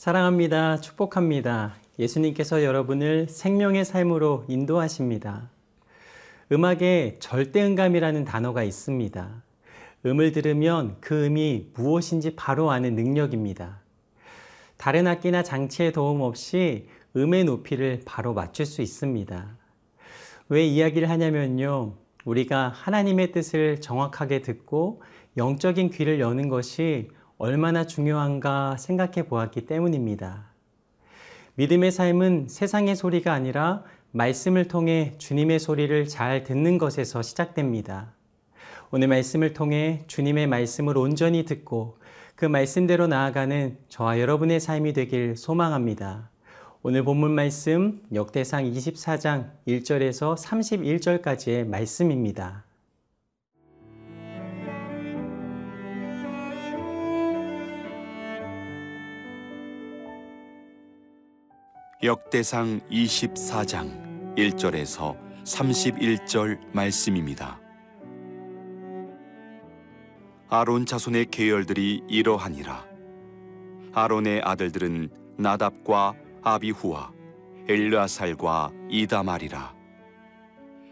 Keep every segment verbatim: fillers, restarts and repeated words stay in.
사랑합니다. 축복합니다. 예수님께서 여러분을 생명의 삶으로 인도하십니다. 음악에 절대음감이라는 단어가 있습니다. 음을 들으면 그 음이 무엇인지 바로 아는 능력입니다. 다른 악기나 장치의 도움 없이 음의 높이를 바로 맞출 수 있습니다. 왜 이야기를 하냐면요. 우리가 하나님의 뜻을 정확하게 듣고 영적인 귀를 여는 것이 얼마나 중요한가 생각해 보았기 때문입니다. 믿음의 삶은 세상의 소리가 아니라 말씀을 통해 주님의 소리를 잘 듣는 것에서 시작됩니다. 오늘 말씀을 통해 주님의 말씀을 온전히 듣고 그 말씀대로 나아가는 저와 여러분의 삶이 되길 소망합니다. 오늘 본문 말씀 역대상 이십사 장 일 절에서 삼십일 절까지의 말씀입니다. 역대상 이십사 장 일 절에서 삼십일 절 말씀입니다. 아론 자손의 계열들이 이러하니라. 아론의 아들들은 나답과 아비후와 엘르아살과 이다말이라.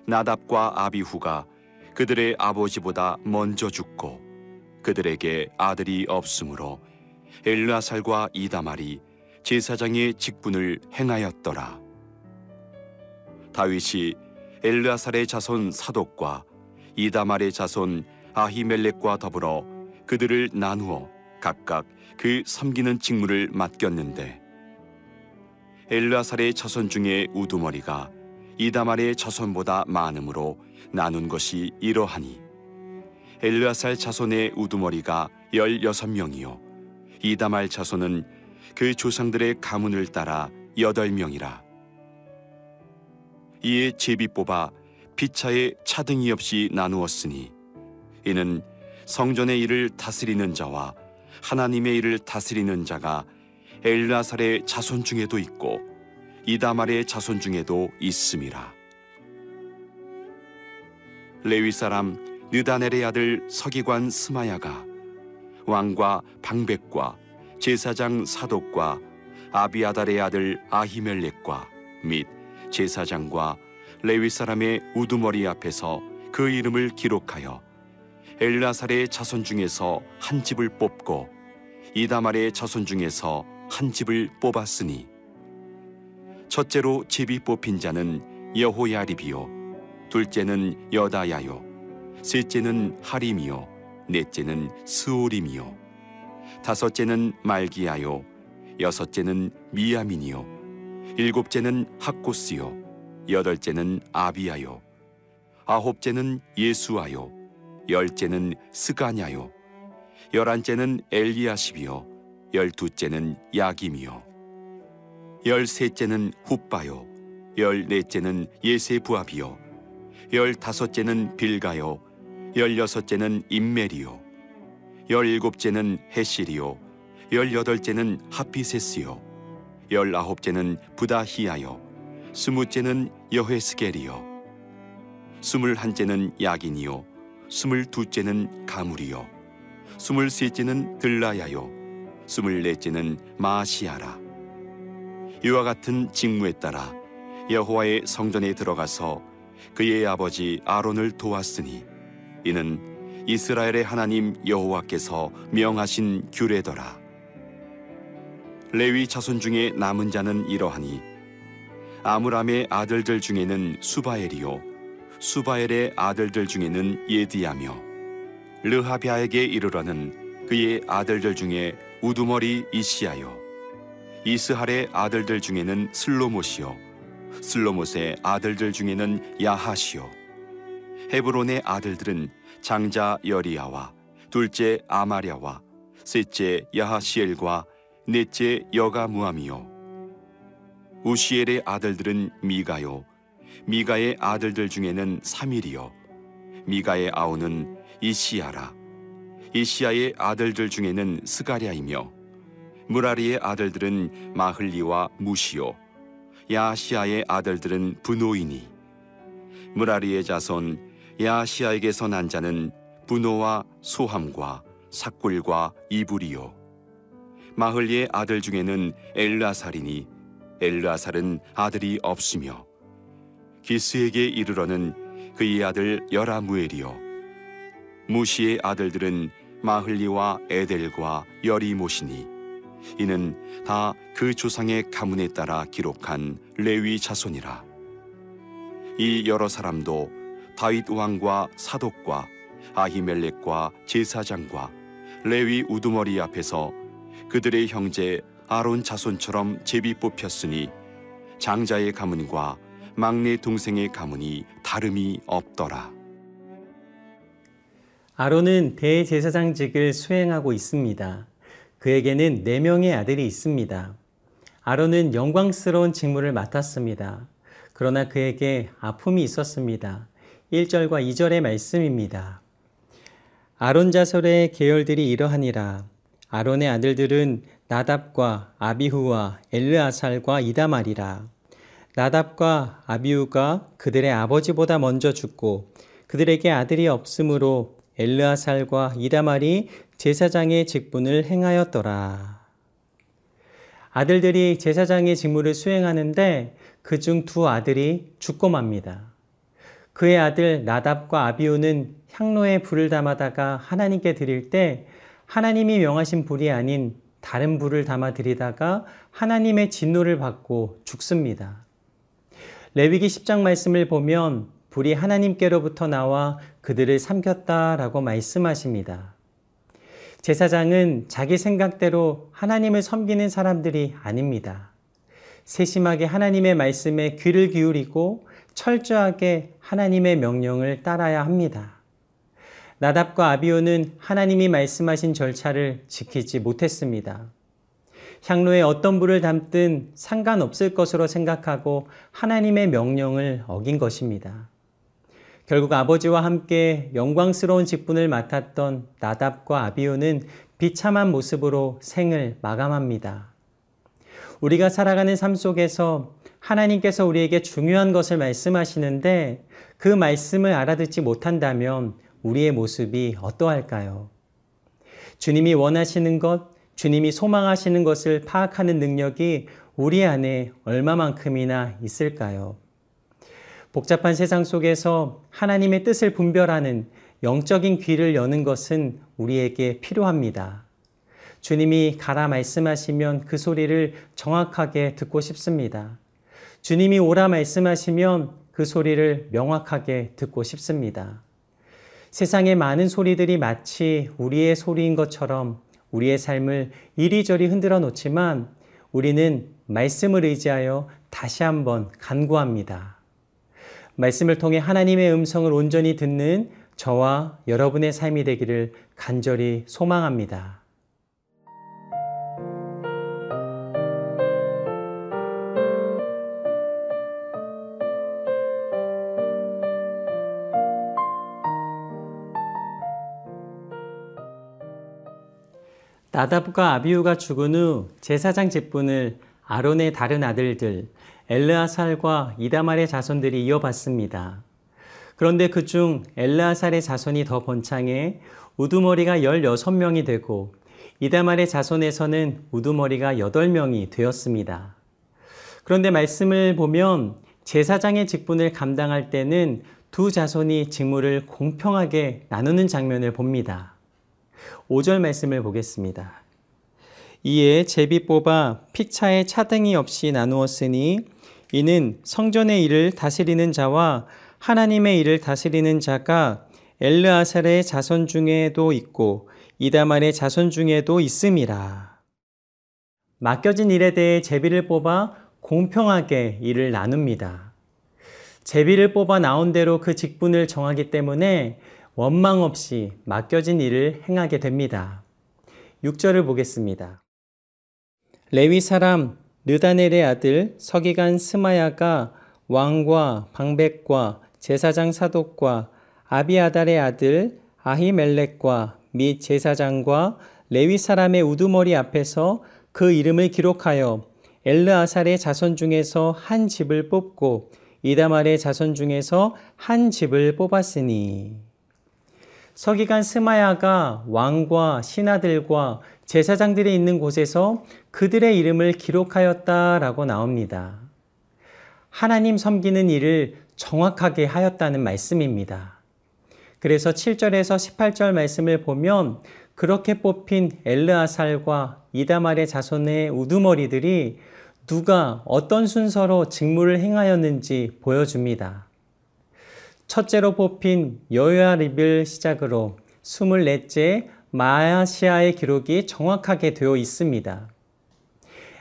나답과 아비후가 그들의 아버지보다 먼저 죽고 그들에게 아들이 없으므로 엘르아살과 이다말이 제사장의 직분을 행하였더라. 다윗이 엘르아살의 자손 사독과 이다말의 자손 아히멜렉과 더불어 그들을 나누어 각각 그 섬기는 직무를 맡겼는데, 엘르아살의 자손 중에 우두머리가 이다말의 자손보다 많으므로 나눈 것이 이러하니, 엘르아살 자손의 우두머리가 열여섯 명이요 이다말 자손은 그 조상들의 가문을 따라 여덟 명이라. 이에 제비 뽑아 피차에 차등이 없이 나누었으니, 이는 성전의 일을 다스리는 자와 하나님의 일을 다스리는 자가 엘르아살의 자손 중에도 있고 이다말의 자손 중에도 있음이라. 레위 사람 느다넬의 아들 서기관 스마야가 왕과 방백과 제사장 사독과 아비아달의 아들 아히멜렉과 및 제사장과 레위 사람의 우두머리 앞에서 그 이름을 기록하여 엘르아살의 자손 중에서 한 집을 뽑고 이다말의 자손 중에서 한 집을 뽑았으니, 첫째로 집이 뽑힌 자는 여호야립이요, 둘째는 여다야요, 셋째는 하림이요, 넷째는 스오림이요, 다섯째는 말기야요, 여섯째는 미야민이요, 일곱째는 학고스요, 여덟째는 아비야요, 아홉째는 예수아요, 열째는 스가냐요, 열한째는 엘리아십이요, 열두째는 야김이요, 열셋째는 훗바요, 열넷째는 예세부압이요, 열다섯째는 빌가요, 열여섯째는 임멜이요, 열일곱째는 헤실이요, 열여덟째는 하피세스요, 열아홉째는 부다히아요, 스무째는 여헤스겔이요, 스물한째는 야긴이요, 스물둘째는 가물이요, 스물셋째는 들라야요, 스물넷째는 마시아라. 이와 같은 직무에 따라 여호와의 성전에 들어가서 그의 아버지 아론을 도왔으니, 이는 이스라엘의 하나님 여호와께서 명하신 규례더라. 레위 자손 중에 남은 자는 이러하니, 아므람의 아들들 중에는 수바엘이요, 수바엘의 아들들 중에는 예디야며, 르하비아에게 이르러는 그의 아들들 중에 우두머리 이시야요, 이스할의 아들들 중에는 슬로못이요, 슬로못의 아들들 중에는 야하시요, 헤브론의 아들들은 장자 여리야와 둘째 아마랴와 셋째 야하시엘과 넷째 여가무함이요, 우시엘의 아들들은 미가요, 미가의 아들들 중에는 사밀이요, 미가의 아우는 이시야라. 이시야의 아들들 중에는 스가랴이며, 무라리의 아들들은 마흘리와 무시요, 야시야의 아들들은 분호이니, 무라리의 자손 야시야에게서 난 자는 분호와 소함과 삭굴과 이불이요, 마흘리의 아들 중에는 엘라살이니 엘라살은 아들이 없으며 기스에게 이르러는 그의 아들 여라무엘이요 무시의 아들들은 마흘리와 에델과 여리못이니 이는 다 그 조상의 가문에 따라 기록한 레위 자손이라. 이 여러 사람도 다윗 왕과 사독과 아히멜렉과 제사장과 레위 우두머리 앞에서 그들의 형제 아론 자손처럼 제비 뽑혔으니 장자의 가문과 막내 동생의 가문이 다름이 없더라. 아론은 대제사장직을 수행하고 있습니다. 그에게는 네 명의 아들이 있습니다. 아론은 영광스러운 직무를 맡았습니다. 그러나 그에게 아픔이 있었습니다. 일 절과 이 절의 말씀입니다. 아론 자손의 계열들이 이러하니라. 아론의 아들들은 나답과 아비후와 엘르아살과 이다말이라. 나답과 아비후가 그들의 아버지보다 먼저 죽고 그들에게 아들이 없으므로 엘르아살과 이다말이 제사장의 직분을 행하였더라. 아들들이 제사장의 직무를 수행하는데 그중 두 아들이 죽고 맙니다. 그의 아들 나답과 아비후는 향로에 불을 담아다가 하나님께 드릴 때 하나님이 명하신 불이 아닌 다른 불을 담아 드리다가 하나님의 진노를 받고 죽습니다. 레위기 십 장 말씀을 보면 불이 하나님께로부터 나와 그들을 삼켰다라고 말씀하십니다. 제사장은 자기 생각대로 하나님을 섬기는 사람들이 아닙니다. 세심하게 하나님의 말씀에 귀를 기울이고 철저하게 하나님의 명령을 따라야 합니다. 나답과 아비후는 하나님이 말씀하신 절차를 지키지 못했습니다. 향로에 어떤 불을 담든 상관없을 것으로 생각하고 하나님의 명령을 어긴 것입니다. 결국 아버지와 함께 영광스러운 직분을 맡았던 나답과 아비후는 비참한 모습으로 생을 마감합니다. 우리가 살아가는 삶 속에서 하나님께서 우리에게 중요한 것을 말씀하시는데 그 말씀을 알아듣지 못한다면 우리의 모습이 어떠할까요? 주님이 원하시는 것, 주님이 소망하시는 것을 파악하는 능력이 우리 안에 얼마만큼이나 있을까요? 복잡한 세상 속에서 하나님의 뜻을 분별하는 영적인 귀를 여는 것은 우리에게 필요합니다. 주님이 가라 말씀하시면 그 소리를 정확하게 듣고 싶습니다. 주님이 오라 말씀하시면 그 소리를 명확하게 듣고 싶습니다. 세상의 많은 소리들이 마치 우리의 소리인 것처럼 우리의 삶을 이리저리 흔들어 놓지만 우리는 말씀을 의지하여 다시 한번 간구합니다. 말씀을 통해 하나님의 음성을 온전히 듣는 저와 여러분의 삶이 되기를 간절히 소망합니다. 나답과 아비후가 죽은 후 제사장 직분을 아론의 다른 아들들 엘르아살과 이다말의 자손들이 이어받습니다. 그런데 그중 엘르아살의 자손이 더 번창해 우두머리가 열여섯 명이 되고 이다말의 자손에서는 우두머리가 여덟 명이 되었습니다. 그런데 말씀을 보면 제사장의 직분을 감당할 때는 두 자손이 직무를 공평하게 나누는 장면을 봅니다. 오 절 말씀을 보겠습니다. 이에 제비 뽑아 픽차에 차등이 없이 나누었으니 이는 성전의 일을 다스리는 자와 하나님의 일을 다스리는 자가 엘르아살의 자손 중에도 있고 이다말의 자손 중에도 있음이라. 맡겨진 일에 대해 제비를 뽑아 공평하게 일을 나눕니다. 제비를 뽑아 나온 대로 그 직분을 정하기 때문에 원망 없이 맡겨진 일을 행하게 됩니다. 육 절을 보겠습니다. 레위 사람 느다넬의 아들 서기관 스마야가 왕과 방백과 제사장 사독과 아비아달의 아들 아히멜렉과 및 제사장과 레위 사람의 우두머리 앞에서 그 이름을 기록하여 엘르아살의 자손 중에서 한 집을 뽑고 이다말의 자손 중에서 한 집을 뽑았으니 서기관 스마야가 왕과 신하들과 제사장들이 있는 곳에서 그들의 이름을 기록하였다라고 나옵니다. 하나님 섬기는 일을 정확하게 하였다는 말씀입니다. 그래서 칠 절에서 십팔 절 말씀을 보면 그렇게 뽑힌 엘르아살과 이다말의 자손의 우두머리들이 누가 어떤 순서로 직무를 행하였는지 보여줍니다. 첫째로 뽑힌 여요야립을 시작으로 스물넷째 마아시아의 기록이 정확하게 되어 있습니다.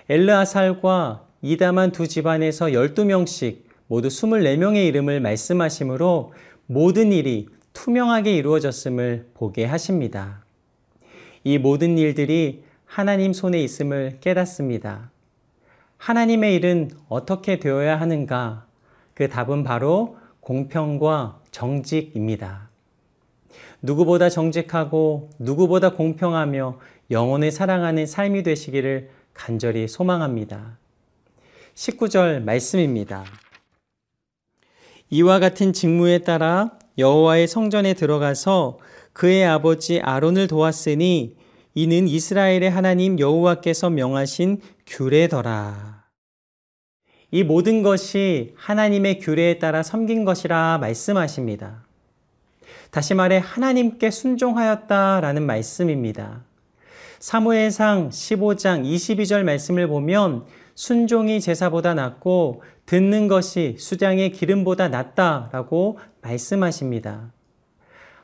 엘르아살과 이다만 두 집안에서 열두 명씩 모두 스물네 명의 이름을 말씀하시므로 모든 일이 투명하게 이루어졌음을 보게 하십니다. 이 모든 일들이 하나님 손에 있음을 깨닫습니다. 하나님의 일은 어떻게 되어야 하는가? 그 답은 바로 공평과 정직입니다. 누구보다 정직하고 누구보다 공평하며 영혼을 사랑하는 삶이 되시기를 간절히 소망합니다. 십구 절 말씀입니다. 이와 같은 직무에 따라 여호와의 성전에 들어가서 그의 아버지 아론을 도왔으니 이는 이스라엘의 하나님 여호와께서 명하신 규례더라. 이 모든 것이 하나님의 규례에 따라 섬긴 것이라 말씀하십니다. 다시 말해 하나님께 순종하였다라는 말씀입니다. 사무엘상 십오 장 이십이 절 말씀을 보면 순종이 제사보다 낫고 듣는 것이 수장의 기름보다 낫다라고 말씀하십니다.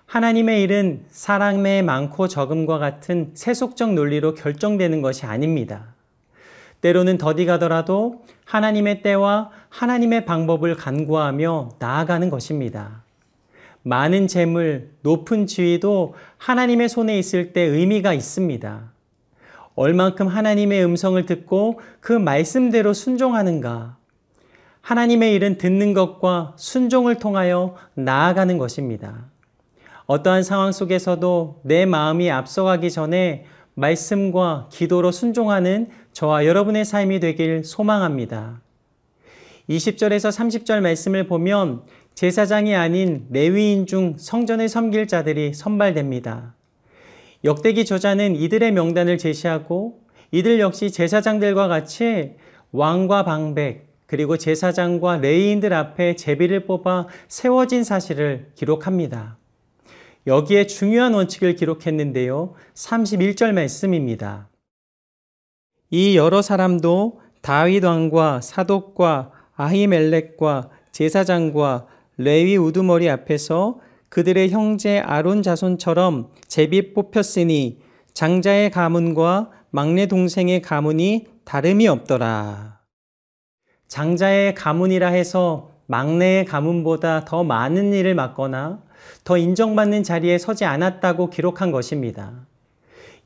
하나님의 일은 사람의 많고 적음과 같은 세속적 논리로 결정되는 것이 아닙니다. 때로는 더디가더라도 하나님의 때와 하나님의 방법을 간구하며 나아가는 것입니다. 많은 재물, 높은 지위도 하나님의 손에 있을 때 의미가 있습니다. 얼만큼 하나님의 음성을 듣고 그 말씀대로 순종하는가? 하나님의 일은 듣는 것과 순종을 통하여 나아가는 것입니다. 어떠한 상황 속에서도 내 마음이 앞서가기 전에 말씀과 기도로 순종하는 저와 여러분의 삶이 되길 소망합니다. 이십 절에서 삼십 절 말씀을 보면 제사장이 아닌 레위인 중 성전을 섬길 자들이 선발됩니다. 역대기 저자는 이들의 명단을 제시하고 이들 역시 제사장들과 같이 왕과 방백 그리고 제사장과 레위인들 앞에 제비를 뽑아 세워진 사실을 기록합니다. 여기에 중요한 원칙을 기록했는데요. 삼십일 절 말씀입니다. 이 여러 사람도 다윗 왕과 사독과 아히멜렉과 제사장과 레위 우두머리 앞에서 그들의 형제 아론 자손처럼 제비 뽑혔으니 장자의 가문과 막내 동생의 가문이 다름이 없더라. 장자의 가문이라 해서 막내의 가문보다 더 많은 일을 맡거나 더 인정받는 자리에 서지 않았다고 기록한 것입니다.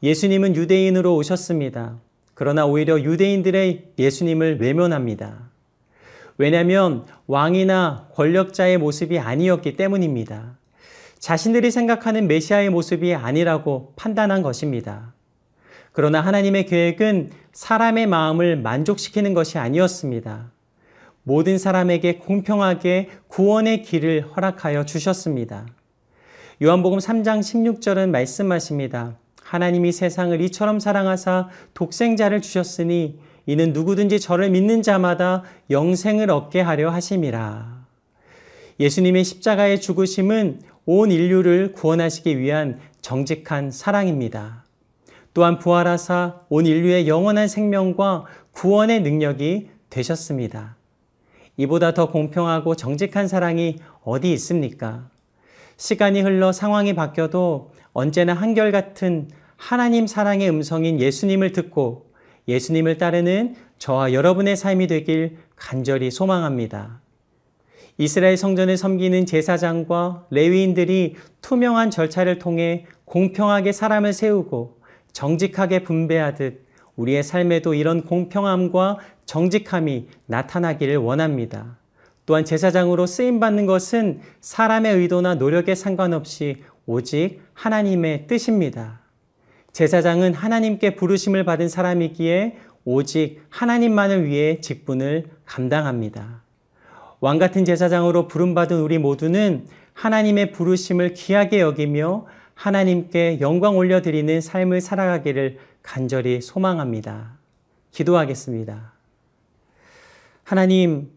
예수님은 유대인으로 오셨습니다. 그러나 오히려 유대인들의 예수님을 외면합니다. 왜냐하면 왕이나 권력자의 모습이 아니었기 때문입니다. 자신들이 생각하는 메시아의 모습이 아니라고 판단한 것입니다. 그러나 하나님의 계획은 사람의 마음을 만족시키는 것이 아니었습니다. 모든 사람에게 공평하게 구원의 길을 허락하여 주셨습니다. 요한복음 삼 장 십육 절은 말씀하십니다. 하나님이 세상을 이처럼 사랑하사 독생자를 주셨으니 이는 누구든지 저를 믿는 자마다 영생을 얻게 하려 하심이라. 예수님의 십자가의 죽으심은 온 인류를 구원하시기 위한 정직한 사랑입니다. 또한 부활하사 온 인류의 영원한 생명과 구원의 능력이 되셨습니다. 이보다 더 공평하고 정직한 사랑이 어디 있습니까? 시간이 흘러 상황이 바뀌어도 언제나 한결같은 하나님 사랑의 음성인 예수님을 듣고 예수님을 따르는 저와 여러분의 삶이 되길 간절히 소망합니다. 이스라엘 성전을 섬기는 제사장과 레위인들이 투명한 절차를 통해 공평하게 사람을 세우고 정직하게 분배하듯 우리의 삶에도 이런 공평함과 정직함이 나타나기를 원합니다. 또한 제사장으로 쓰임받는 것은 사람의 의도나 노력에 상관없이 오직 하나님의 뜻입니다. 제사장은 하나님께 부르심을 받은 사람이기에 오직 하나님만을 위해 직분을 감당합니다. 왕 같은 제사장으로 부름받은 우리 모두는 하나님의 부르심을 귀하게 여기며 하나님께 영광 올려드리는 삶을 살아가기를 간절히 소망합니다. 기도하겠습니다. 하나님,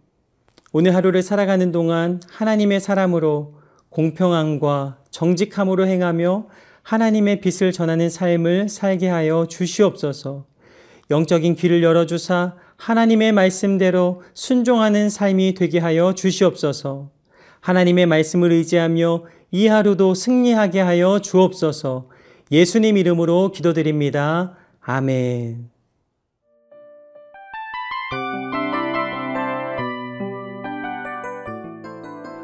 오늘 하루를 살아가는 동안 하나님의 사람으로 공평함과 정직함으로 행하며 하나님의 빛을 전하는 삶을 살게 하여 주시옵소서. 영적인 귀를 열어주사 하나님의 말씀대로 순종하는 삶이 되게 하여 주시옵소서. 하나님의 말씀을 의지하며 이 하루도 승리하게 하여 주옵소서. 예수님 이름으로 기도드립니다. 아멘.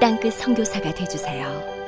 땅끝 선교사가 되어주세요.